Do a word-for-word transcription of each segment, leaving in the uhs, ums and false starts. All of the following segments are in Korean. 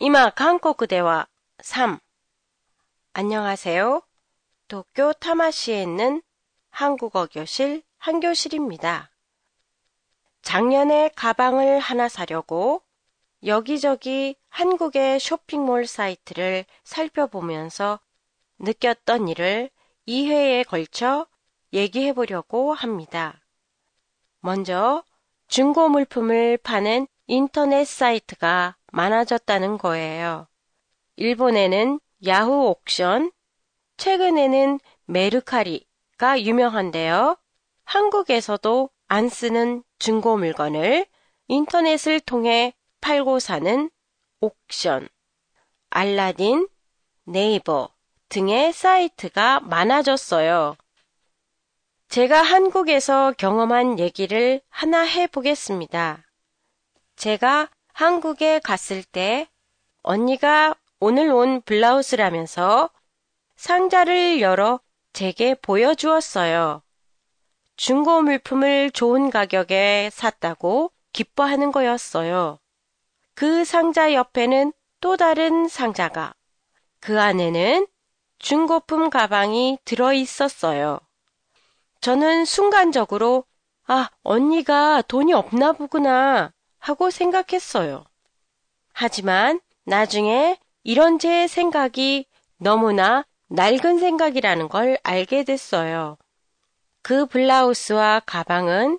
今、韓国ではさん、안녕하세요。도쿄タマシ에있는한국어교실한교실입니다。작년에 가방을 하나 사려고 여기저기 한국의 쇼핑몰 사이트를 살펴보면서 느꼈던 일을 이 회에 걸쳐 얘기해 보려고 합니다. 먼저 중고 물품을 파는 인터넷 사이트가 많아졌다는 거예요. 일본에는 야후 옥션, 최근에는 메르카리가 유명한데요. 한국에서도 안 쓰는 중고 물건을 인터넷을 통해 팔고 사는 옥션, 알라딘, 네이버 등의 사이트가 많아졌어요. 제가 한국에서 경험한 얘기를 하나 해보겠습니다. 제가 한국에 갔을 때 언니가 오늘 온 블라우스라면서 상자를 열어 제게 보여주었어요. 중고 물품을 좋은 가격에 샀다고 기뻐하는 거였어요. 그 상자 옆에는 또 다른 상자가, 그 안에는 중고품 가방이 들어있었어요. 저는 순간적으로 아, 언니가 돈이 없나 보구나 하고 생각했어요. 하지만 나중에 이런 제 생각이 너무나 낡은 생각이라는 걸 알게 됐어요. 그 블라우스와 가방은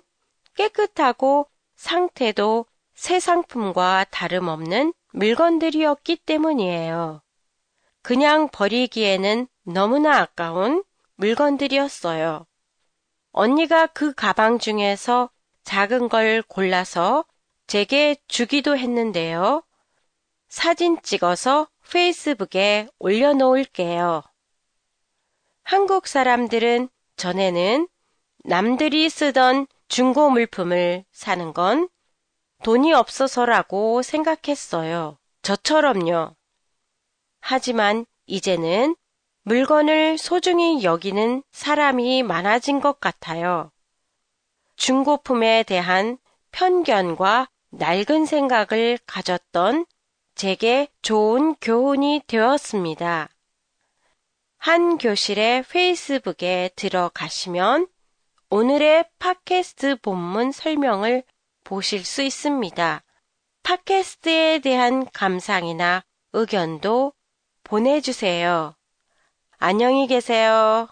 깨끗하고 상태도 새 상품과 다름없는 물건들이었기 때문이에요. 그냥 버리기에는 너무나 아까운 물건들이었어요. 언니가 그 가방 중에서 작은 걸 골라서 제게 주기도 했는데요. 사진 찍어서 페이스북에 올려놓을게요. 한국 사람들은 전에는 남들이 쓰던 중고 물품을 사는 건 돈이 없어서라고 생각했어요. 저처럼요. 하지만 이제는 물건을 소중히 여기는 사람이 많아진 것 같아요. 중고품에 대한 편견과 낡은 생각을 가졌던 제게 좋은 교훈이 되었습니다. 한 교실의 페이스북에 들어가시면 오늘의 팟캐스트 본문 설명을 보실 수 있습니다. 팟캐스트에 대한 감상이나 의견도 보내주세요. 안녕히 계세요.